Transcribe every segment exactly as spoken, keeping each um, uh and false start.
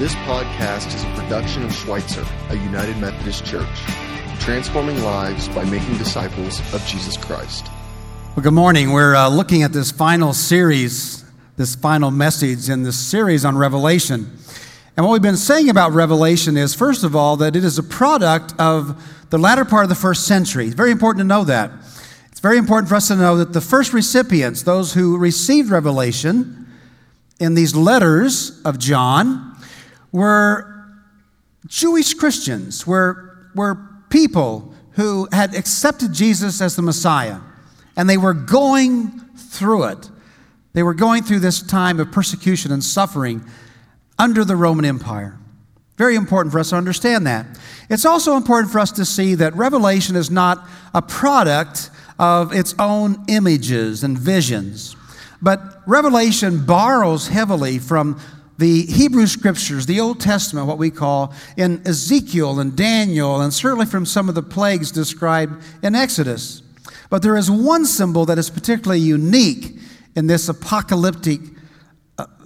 This podcast is a production of Schweitzer, a United Methodist Church, transforming lives by making disciples of Jesus Christ. Well, good morning. We're uh, looking at this final series, this final message in this series on Revelation. And what we've been saying about Revelation is, first of all, that it is a product of the latter part of the first century. It's very important to know that. It's very important for us to know that the first recipients, those who received Revelation in these letters of John, were Jewish Christians, were, were people who had accepted Jesus as the Messiah, and they were going through it. They were going through this time of persecution and suffering under the Roman Empire. Very important for us to understand that. It's also important for us to see that Revelation is not a product of its own images and visions, but Revelation borrows heavily from the Hebrew Scriptures, the Old Testament, what we call in Ezekiel and Daniel, and certainly from some of the plagues described in Exodus. But there is one symbol that is particularly unique in this apocalyptic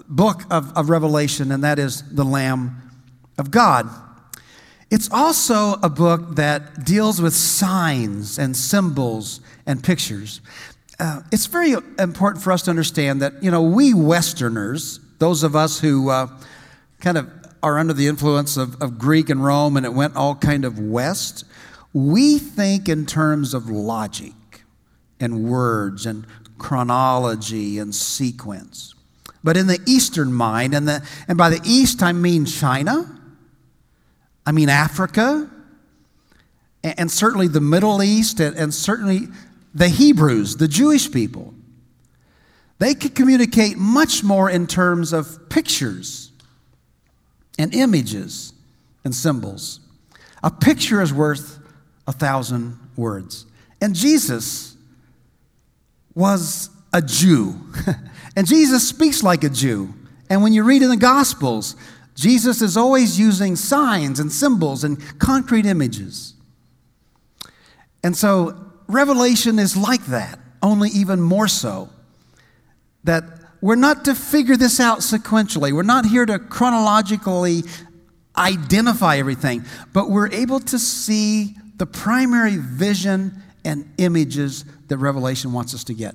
book of, of Revelation, and that is the Lamb of God. It's also a book that deals with signs and symbols and pictures. Uh, it's very important for us to understand that, you know, we Westerners, those of us who uh, kind of are under the influence of, of Greek and Rome, and it went all kind of west, we think in terms of logic and words and chronology and sequence. But in the Eastern mind, and the and by the East I mean China, I mean Africa, and, and certainly the Middle East, and, and certainly the Hebrews, the Jewish people. They could communicate much more in terms of pictures and images and symbols. A picture is worth a thousand words. And Jesus was a Jew. And Jesus speaks like a Jew. And when you read in the Gospels, Jesus is always using signs and symbols and concrete images. And so Revelation is like that, only even more so. That we're not to figure this out sequentially. We're not here to chronologically identify everything, but we're able to see the primary vision and images that Revelation wants us to get.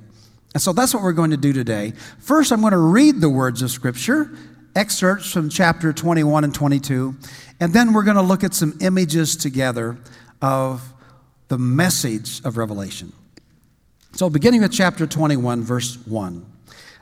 And so that's what we're going to do today. First, I'm going to read the words of Scripture, excerpts from chapter twenty-one and twenty-two, and then we're going to look at some images together of the message of Revelation. So beginning with chapter twenty-one, verse one.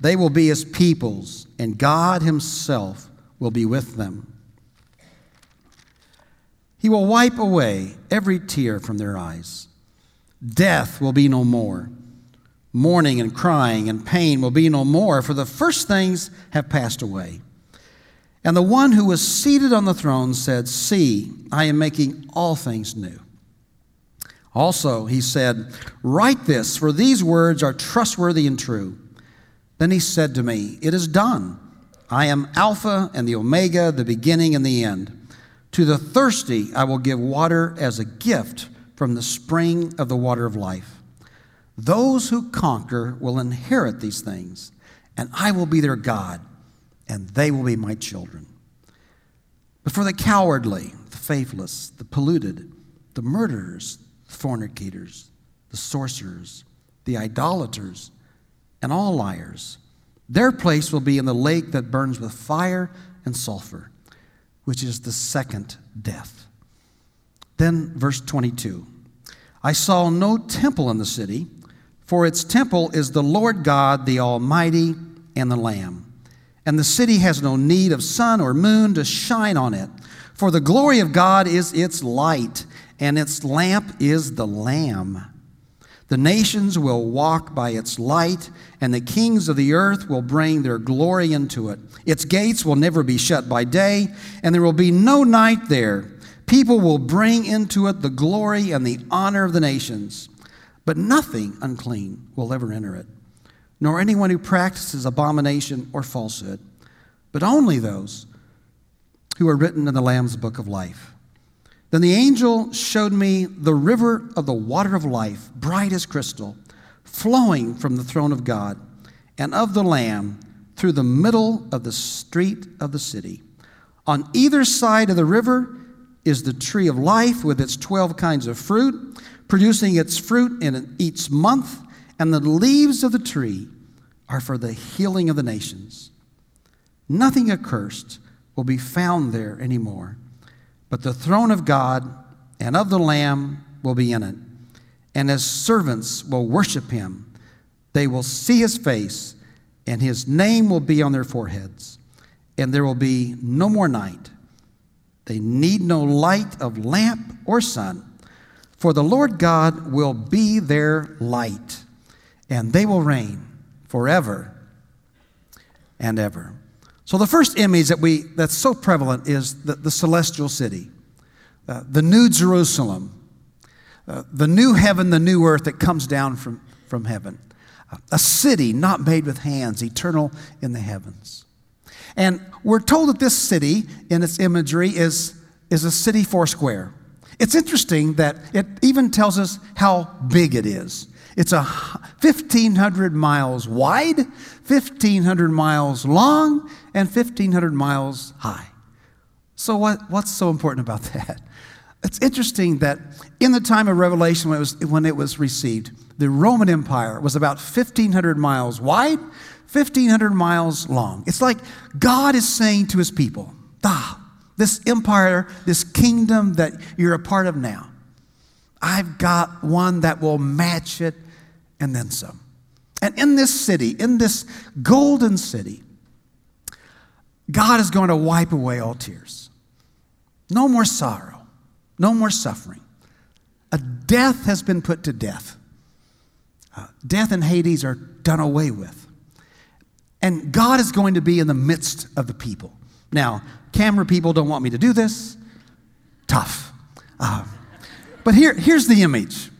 They will be his peoples, and God himself will be with them. He will wipe away every tear from their eyes. Death will be no more. Mourning and crying and pain will be no more, for the first things have passed away." And the one who was seated on the throne said, "See, I am making all things new." Also he said, "Write this, for these words are trustworthy and true." Then he said to me, "It is done. I am Alpha and the Omega, the beginning and the end. To the thirsty I will give water as a gift from the spring of the water of life. Those who conquer will inherit these things, and I will be their God, and they will be my children. But for the cowardly, the faithless, the polluted, the murderers, the fornicators, the sorcerers, the idolaters, and all liars, their place will be in the lake that burns with fire and sulfur, which is the second death." Then verse twenty-two, "I saw no temple in the city, for its temple is the Lord God, the Almighty, and the Lamb. And the city has no need of sun or moon to shine on it, for the glory of God is its light, and its lamp is the Lamb. The nations will walk by its light, and the kings of the earth will bring their glory into it. Its gates will never be shut by day, and there will be no night there. People will bring into it the glory and the honor of the nations. But nothing unclean will ever enter it, nor anyone who practices abomination or falsehood, but only those who are written in the Lamb's book of life. Then the angel showed me the river of the water of life, bright as crystal, flowing from the throne of God and of the Lamb through the middle of the street of the city. On either side of the river is the tree of life with its twelve kinds of fruit, producing its fruit in each month, and the leaves of the tree are for the healing of the nations. Nothing accursed will be found there anymore, but the throne of God and of the Lamb will be in it, and his servants will worship him. They will see his face, and his name will be on their foreheads, and there will be no more night. They need no light of lamp or sun, for the Lord God will be their light, and they will reign forever and ever. So the first image that we that's so prevalent is the, the celestial city, uh, the new Jerusalem, uh, the new heaven, the new earth that comes down from, from heaven, uh, a city not made with hands, eternal in the heavens. And we're told that this city, in its imagery, is, is a city four square. It's interesting that it even tells us how big it is. It's a fifteen hundred miles wide, fifteen hundred miles long, and fifteen hundred miles high. So what, what's so important about that? It's interesting that in the time of Revelation, when it was, when it was received, the Roman Empire was about fifteen hundred miles wide, fifteen hundred miles long. It's like God is saying to his people, ah, this empire, this kingdom that you're a part of now, I've got one that will match it and then some. And in this city, in this golden city, God is going to wipe away all tears. No more sorrow. No more suffering. A death has been put to death. Uh, death and Hades are done away with. And God is going to be in the midst of the people. Now, camera people don't want me to do this. Tough. Uh, But here, here's the image.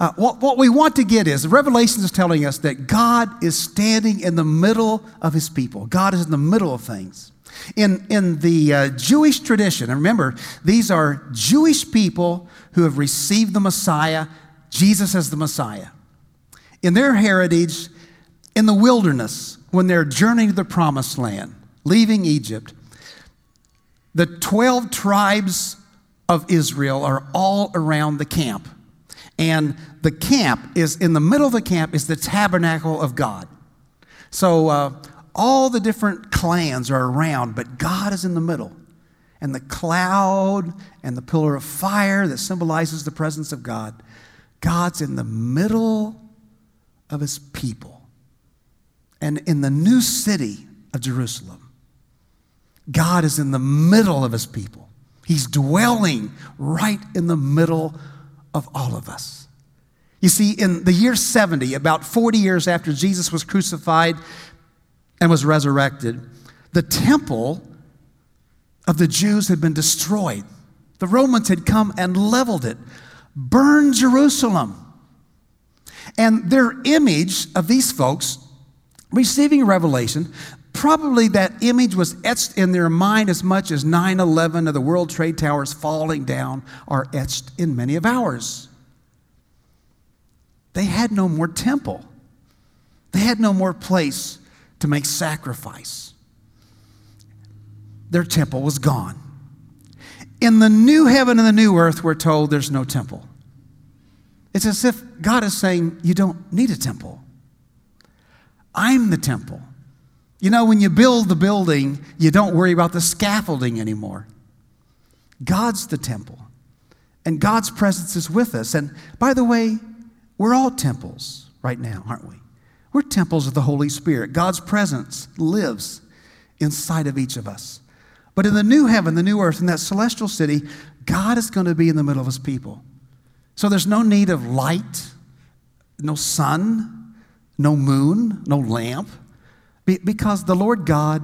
Uh, what, what we want to get is, Revelation is telling us that God is standing in the middle of his people. God is in the middle of things. In, in the uh, Jewish tradition, and remember, these are Jewish people who have received the Messiah, Jesus as the Messiah. In their heritage, in the wilderness, when they're journeying to the promised land, leaving Egypt, the twelve tribes of Israel are all around the camp. And the camp is, in the middle of the camp is the tabernacle of God. So uh, all the different clans are around, but God is in the middle. And the cloud and the pillar of fire that symbolizes the presence of God, God's in the middle of his people. And in the new city of Jerusalem, God is in the middle of his people. He's dwelling right in the middle of all of us. You see, in the year seventy, about forty years after Jesus was crucified and was resurrected, the temple of the Jews had been destroyed. The Romans had come and leveled it, burned Jerusalem. And their image of these folks receiving revelation, probably that image was etched in their mind as much as nine eleven or the World Trade Towers falling down are etched in many of ours. They had no more temple. They had no more place to make sacrifice. Their temple was gone. In the new heaven and the new earth, we're told there's no temple. It's as if God is saying, you don't need a temple. I'm the temple. You know, when you build the building, you don't worry about the scaffolding anymore. God's the temple, and God's presence is with us. And by the way, we're all temples right now, aren't we? We're temples of the Holy Spirit. God's presence lives inside of each of us. But in the new heaven, the new earth, in that celestial city, God is going to be in the middle of his people. So there's no need of light no sun, no moon, no lamp, because the Lord God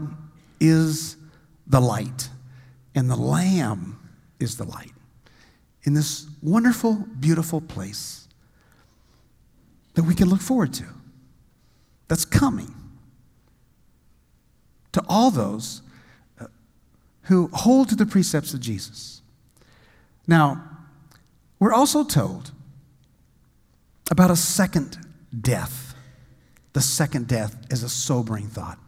is the light, and the Lamb is the light. In this wonderful, beautiful place that we can look forward to, that's coming to all those who hold to the precepts of Jesus. Now, we're also told about a second death. The second death is a sobering thought.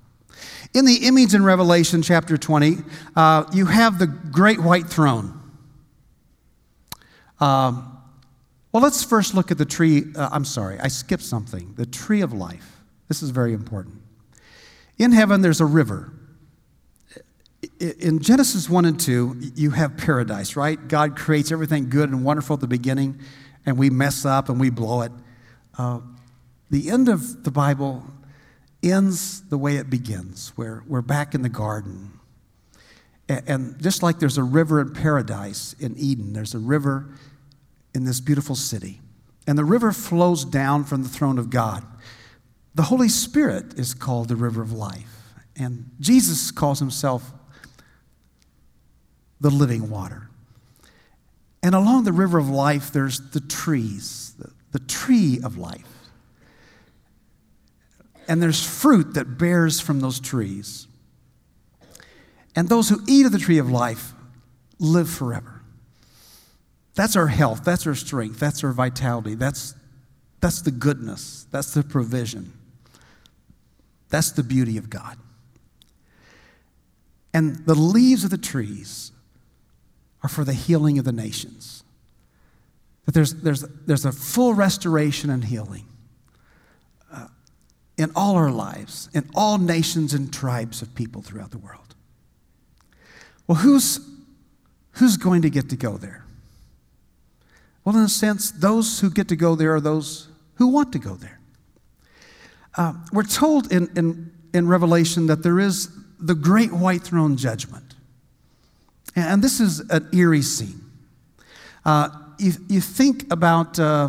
In the image in Revelation chapter twenty, uh, you have the great white throne. Um, well, let's first look at the tree. Uh, I'm sorry, I skipped something. The tree of life. This is very important. In heaven, there's a river. In Genesis one and two, you have paradise, right? God creates everything good and wonderful at the beginning, and we mess up and we blow it. Uh, the end of the Bible ends the way it begins, where we're back in the garden. And just like there's a river in paradise in Eden, there's a river in this beautiful city. And the river flows down from the throne of God. The Holy Spirit is called the river of life. And Jesus calls himself the living water. And along the river of life, there's the trees, the, the tree of life. And there's fruit that bears from those trees. And those who eat of the tree of life live forever. That's our health. That's our strength. That's our vitality. That's, that's the goodness. That's the provision. That's the beauty of God. And the leaves of the trees are for the healing of the nations. That there's, there's, there's a full restoration and healing uh, in all our lives, in all nations and tribes of people throughout the world. Well, who's, who's going to get to go there? Well, in a sense, those who get to go there are those who want to go there. Uh, we're told in, in, in Revelation that there is the great white throne judgment. And this is an eerie scene. Uh, you, you think about uh,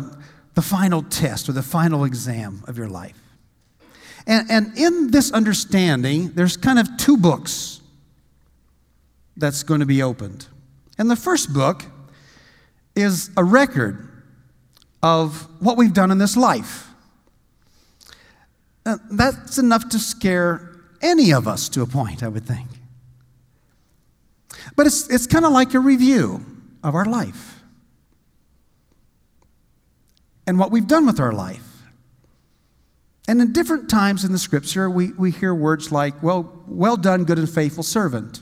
the final test or the final exam of your life. And, and in this understanding, there's kind of two books that's going to be opened. And the first book is a record of what we've done in this life. Uh, that's enough to scare any of us to a point, I would think. But it's it's kind of like a review of our life and what we've done with our life. And in different times in the scripture, we, we hear words like, well, well done, good and faithful servant.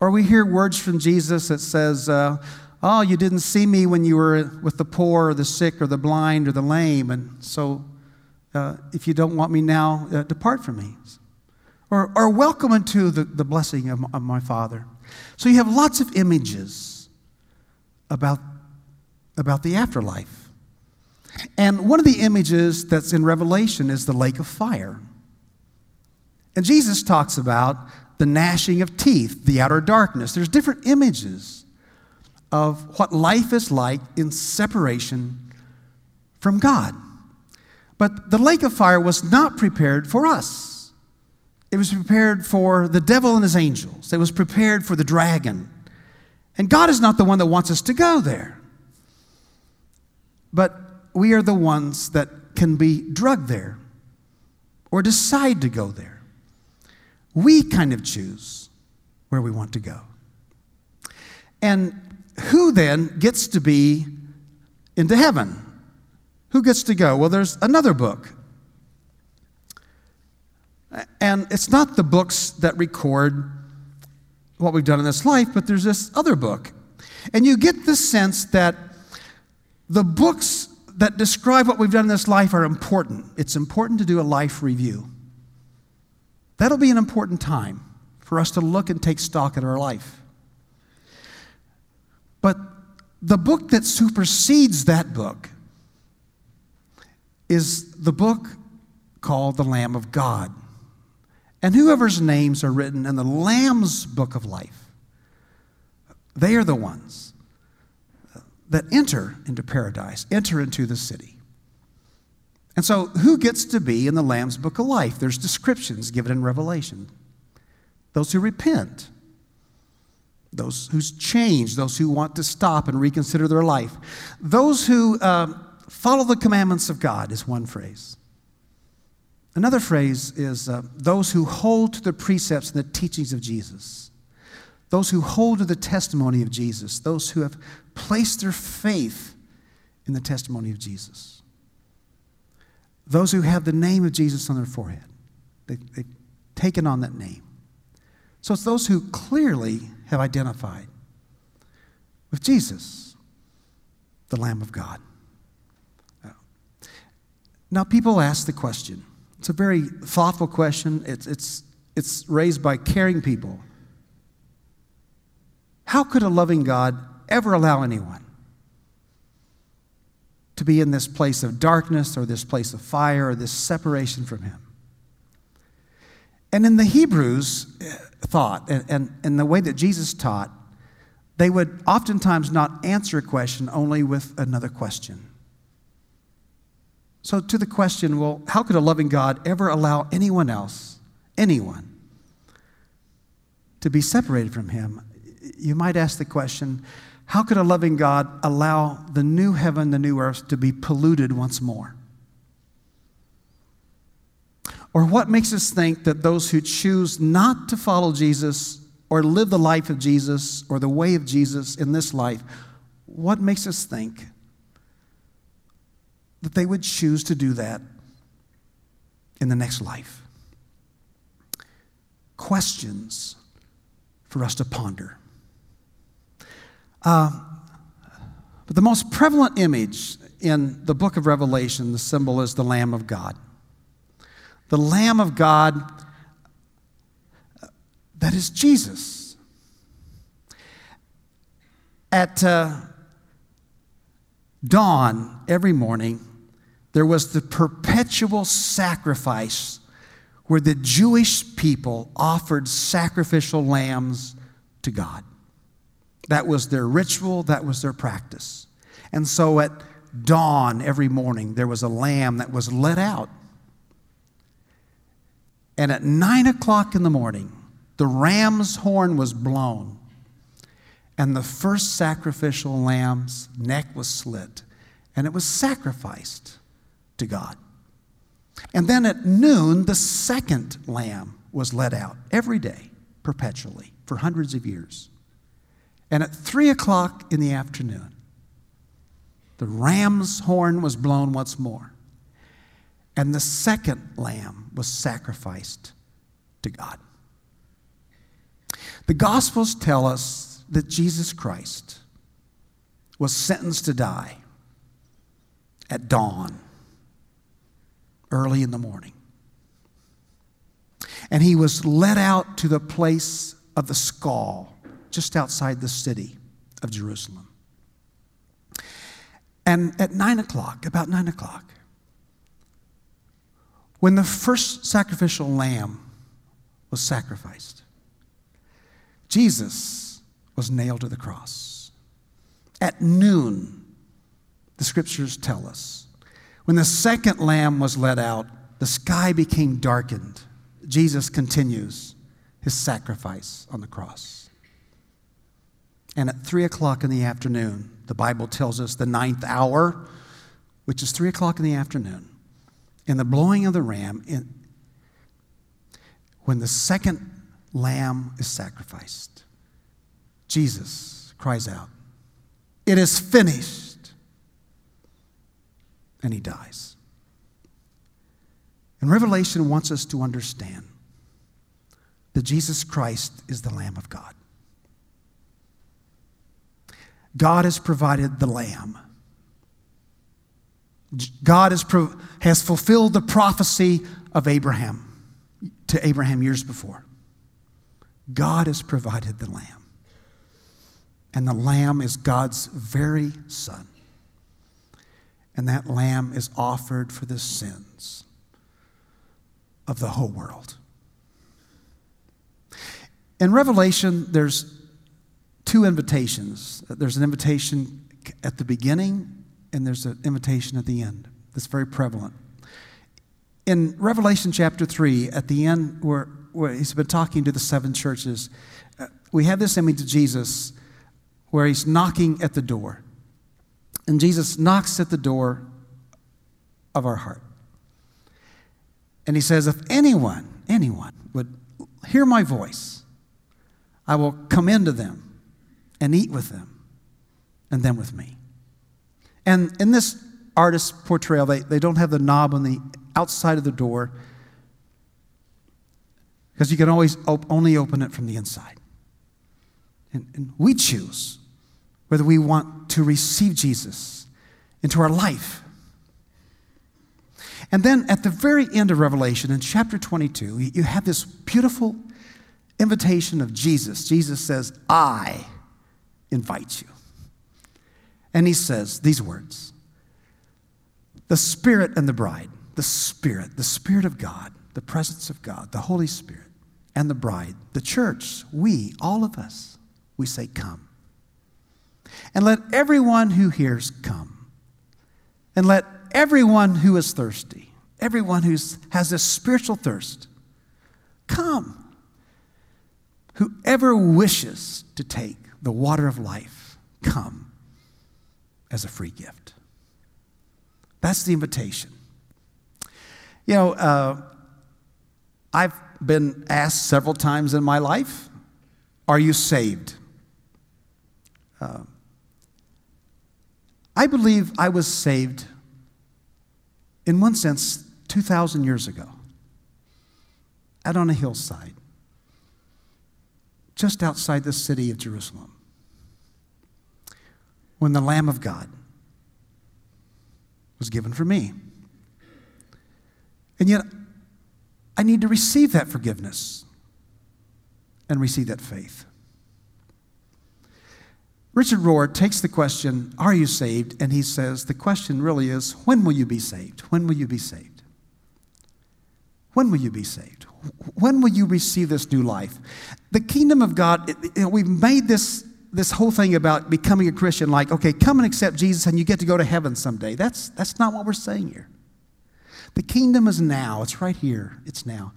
Or we hear words from Jesus that says, uh, oh, you didn't see me when you were with the poor or the sick or the blind or the lame, and so uh, if you don't want me now, uh, depart from me. Or, or welcome unto the, the blessing of my, of my Father. So you have lots of images about, about the afterlife. And one of the images that's in Revelation is the lake of fire. And Jesus talks about the gnashing of teeth, the outer darkness. There's different images of what life is like in separation from God. But the lake of fire was not prepared for us. It was prepared for the devil and his angels. It was prepared for the dragon. And God is not the one that wants us to go there. But we are the ones that can be drugged there or decide to go there. We kind of choose where we want to go. And who then gets to be into heaven? Who gets to go? Well, there's another book. And it's not the books that record what we've done in this life, but there's this other book. And you get the sense that the books that describe what we've done in this life are important. It's important to do a life review. That'll be an important time for us to look and take stock at our life. But the book that supersedes that book is the book called the Lamb of God. And whoever's names are written in the Lamb's book of life, they are the ones that enter into paradise, enter into the city. And so who gets to be in the Lamb's Book of Life? There's descriptions given in Revelation. Those who repent, those who's changed, those who want to stop and reconsider their life. Those who uh, follow the commandments of God is one phrase. Another phrase is uh, those who hold to the precepts and the teachings of Jesus. Those who hold to the testimony of Jesus. Those who have placed their faith in the testimony of Jesus. Those who have the name of Jesus on their forehead. They, they've taken on that name. So it's those who clearly have identified with Jesus, the Lamb of God. Now, people ask the question. It's a very thoughtful question. It's, it's, it's raised by caring people. How could a loving God ever allow anyone to be in this place of darkness or this place of fire or this separation from him? And in the Hebrews' thought and, and, and the way that Jesus taught, they would oftentimes not answer a question only with another question. So to the question, well, how could a loving God ever allow anyone else, anyone, to be separated from him? You might ask the question, how could a loving God allow the new heaven, the new earth to be polluted once more? Or what makes us think that those who choose not to follow Jesus or live the life of Jesus or the way of Jesus in this life, what makes us think that they would choose to do that in the next life? Questions for us to ponder. Uh, but the most prevalent image in the book of Revelation, the symbol is the Lamb of God. The Lamb of God, that is Jesus. At uh, dawn every morning, there was the perpetual sacrifice where the Jewish people offered sacrificial lambs to God. That was their ritual. That was their practice. And so at dawn every morning, there was a lamb that was let out. And at nine o'clock in the morning, the ram's horn was blown, and the first sacrificial lamb's neck was slit, and it was sacrificed to God. And then at noon, the second lamb was let out every day, perpetually, for hundreds of years. And at three o'clock in the afternoon, the ram's horn was blown once more, and the second lamb was sacrificed to God. The Gospels tell us that Jesus Christ was sentenced to die at dawn, early in the morning. And he was led out to the place of the skull, just outside the city of Jerusalem. And at nine o'clock, about nine o'clock, when the first sacrificial lamb was sacrificed, Jesus was nailed to the cross. At noon, the scriptures tell us, when the second lamb was let out, the sky became darkened. Jesus continues his sacrifice on the cross. And at three o'clock in the afternoon, the Bible tells us the ninth hour, which is three o'clock in the afternoon, in the blowing of the ram, in, when the second lamb is sacrificed, Jesus cries out, "It is finished," and he dies. And Revelation wants us to understand that Jesus Christ is the Lamb of God. God has provided the lamb. God has, pro- has fulfilled the prophecy of Abraham, to Abraham years before. God has provided the lamb. And the lamb is God's very son. And that lamb is offered for the sins of the whole world. In Revelation, there's two invitations. There's an invitation at the beginning, and there's an invitation at the end that's very prevalent. in Revelation chapter three, at the end where, where he's been talking to the seven churches, uh, we have this image of Jesus where he's knocking at the door. And Jesus knocks at the door of our heart. And he says, if anyone, anyone would hear my voice, I will come into them and eat with them and them with me. And in this artist's portrayal, they, they don't have the knob on the outside of the door because you can always op- only open it from the inside. And, and we choose whether we want to receive Jesus into our life. And then at the very end of Revelation, in chapter twenty-two, you have this beautiful invitation of Jesus. Jesus says, I invite you. And he says these words, the Spirit and the bride, the Spirit, the Spirit of God, the presence of God, the Holy Spirit, and the bride, the church, we, all of us, we say, come. And let everyone who hears come. And let everyone who is thirsty, everyone who has this spiritual thirst, come. Whoever wishes to take the water of life, come as a free gift. That's the invitation. You know, uh, I've been asked several times in my life, are you saved? Uh, I believe I was saved in one sense, two thousand years ago, out on a hillside, just outside the city of Jerusalem, when the Lamb of God was given for me. And yet, I need to receive that forgiveness and receive that faith. Richard Rohr takes the question, are you saved? And he says, the question really is, when will you be saved? When will you be saved? When will you be saved? When will you receive this new life? The kingdom of God, it, it, we've made this, this whole thing about becoming a Christian like, okay, come and accept Jesus and you get to go to heaven someday. That's, that's not what we're saying here. The kingdom is now. It's right here. It's now.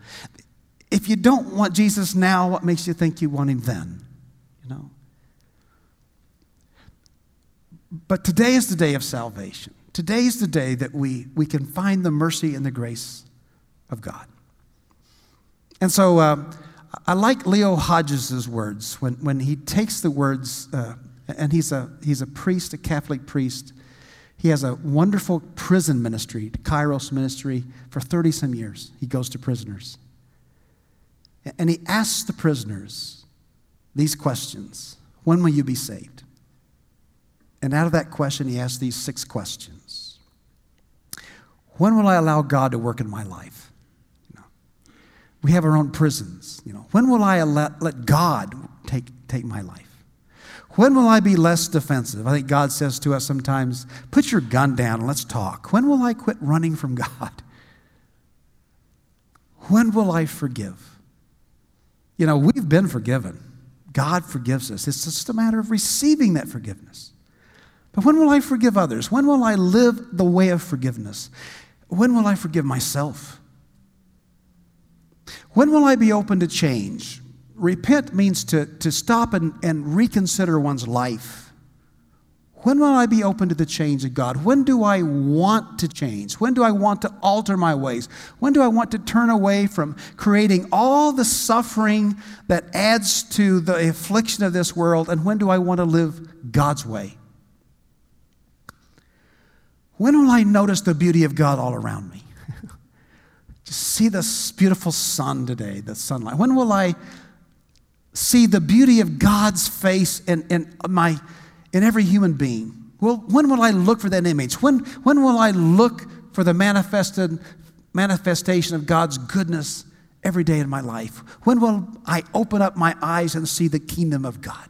If you don't want Jesus now, what makes you think you want him then? You know? But today is the day of salvation. Today is the day that we, we can find the mercy and the grace of God. And so uh, I like Leo Hodges' words when, when he takes the words, uh, and he's a, he's a priest, a Catholic priest. He has a wonderful prison ministry, Kairos ministry, for thirty-some years. He goes to prisoners. And he asks the prisoners these questions. When will you be saved? And out of that question, he asks these six questions. When will I allow God to work in my life? You know, we have our own prisons. You know, when will I let, let God take, take my life? When will I be less defensive? I think God says to us sometimes, put your gun down and let's talk. When will I quit running from God? When will I forgive? You know, we've been forgiven. God forgives us. It's just a matter of receiving that forgiveness. But when will I forgive others? When will I live the way of forgiveness? When will I forgive myself? When will I be open to change? Repent means to, to stop and, and reconsider one's life. When will I be open to the change of God? When do I want to change? When do I want to alter my ways? When do I want to turn away from creating all the suffering that adds to the affliction of this world? And when do I want to live God's way? When will I notice the beauty of God all around me? Just see this beautiful sun today, the sunlight. When will I see the beauty of God's face in, in, my, in every human being? Well, when will I look for that image? When, when will I look for the manifested, manifestation of God's goodness every day in my life? When will I open up my eyes and see the kingdom of God?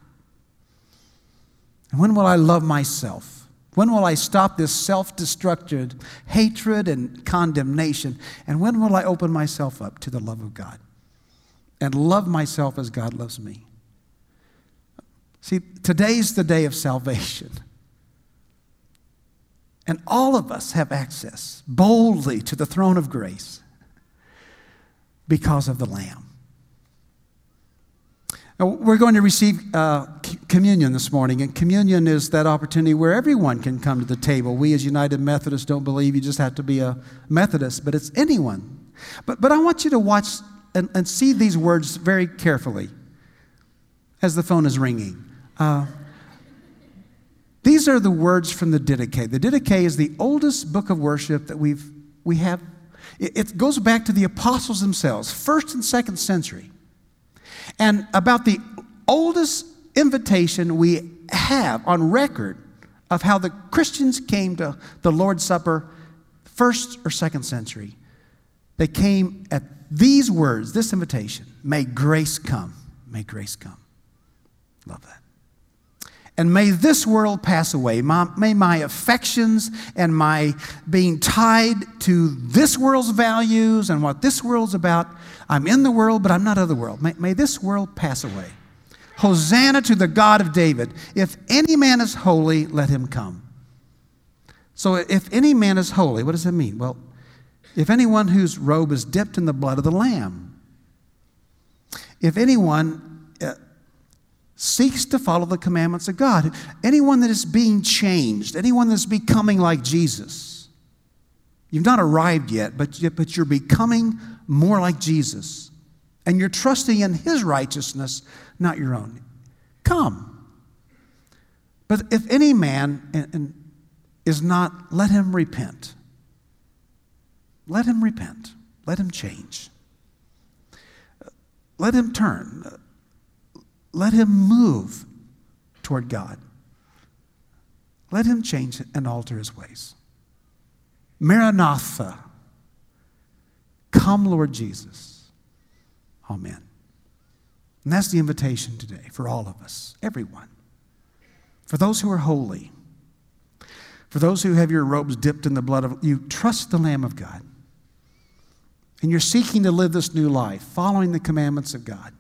And when will I love myself? When will I stop this self-destructive hatred and condemnation? And when will I open myself up to the love of God and love myself as God loves me? See, today's the day of salvation. And all of us have access boldly to the throne of grace. because of the Lamb. Now, we're going to receive uh, communion this morning, and communion is that opportunity where everyone can come to the table. We as United Methodists don't believe you just have to be a Methodist, but it's anyone. But, but I want you to watch and, and see these words very carefully as the phone is ringing. Uh, these are the words from the Didache. The Didache is the oldest book of worship that we've we have. It, it goes back to the apostles themselves, first and second century. And about the oldest invitation we have on record of how the Christians came to the Lord's Supper, first or second century. They came at these words, this invitation, may grace come, may grace come. Love that. And may this world pass away. My, may my affections and my being tied to this world's values and what this world's about. I'm in the world, but I'm not of the world. May, may this world pass away. Hosanna to the God of David. If any man is holy, let him come. So if any man is holy, what does that mean? Well, if anyone whose robe is dipped in the blood of the Lamb, if anyone uh, seeks to follow the commandments of God, anyone that is being changed, anyone that's becoming like Jesus, you've not arrived yet, but, but you're becoming more like Jesus, and you're trusting in his righteousness, not your own, come. But if any man and, and is not, let him repent. Let him repent. Let him change. Let him turn. Let him move toward God. Let him change and alter his ways. Maranatha. Come, Lord Jesus. Amen. And that's the invitation today for all of us, everyone. For those who are holy, for those who have your robes dipped in the blood of, you trust the Lamb of God. And you're seeking to live this new life, following the commandments of God.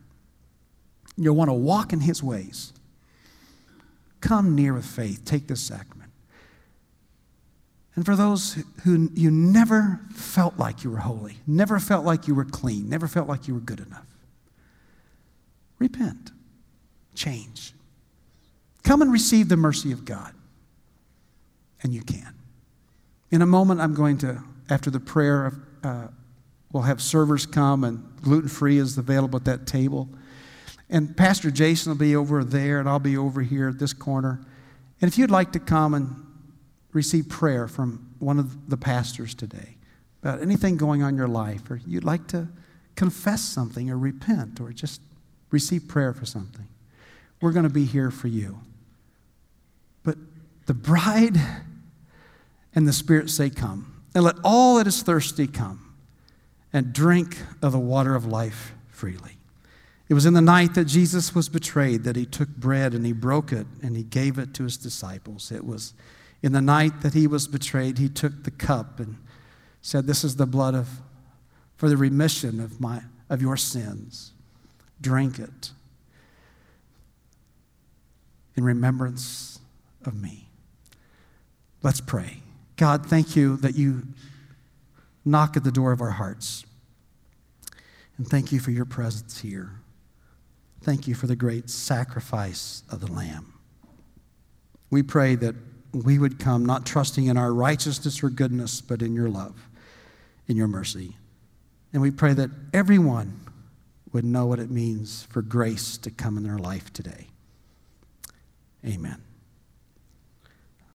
You'll want to walk in his ways. Come near with faith. Take this sacrament. And for those who you never felt like you were holy, never felt like you were clean, never felt like you were good enough, repent. Change. Come and receive the mercy of God. And you can. In a moment, I'm going to, after the prayer, uh, we'll have servers come, and gluten-free is available at that table. And Pastor Jason will be over there, and I'll be over here at this corner. And if you'd like to come and receive prayer from one of the pastors today about anything going on in your life, or you'd like to confess something or repent or just receive prayer for something, we're going to be here for you. But the bride and the Spirit say, come. And let all that is thirsty come and drink of the water of life freely. It was in the night that Jesus was betrayed that he took bread and he broke it and he gave it to his disciples. It was in the night that he was betrayed, he took the cup and said, this is the blood of for the remission of my of your sins. Drink it in remembrance of me. Let's pray. God, thank you that you knock at the door of our hearts. And thank you for your presence here. Thank you for the great sacrifice of the Lamb. We pray that we would come not trusting in our righteousness or goodness, but in your love, in your mercy. And we pray that everyone would know what it means for grace to come in their life today. Amen.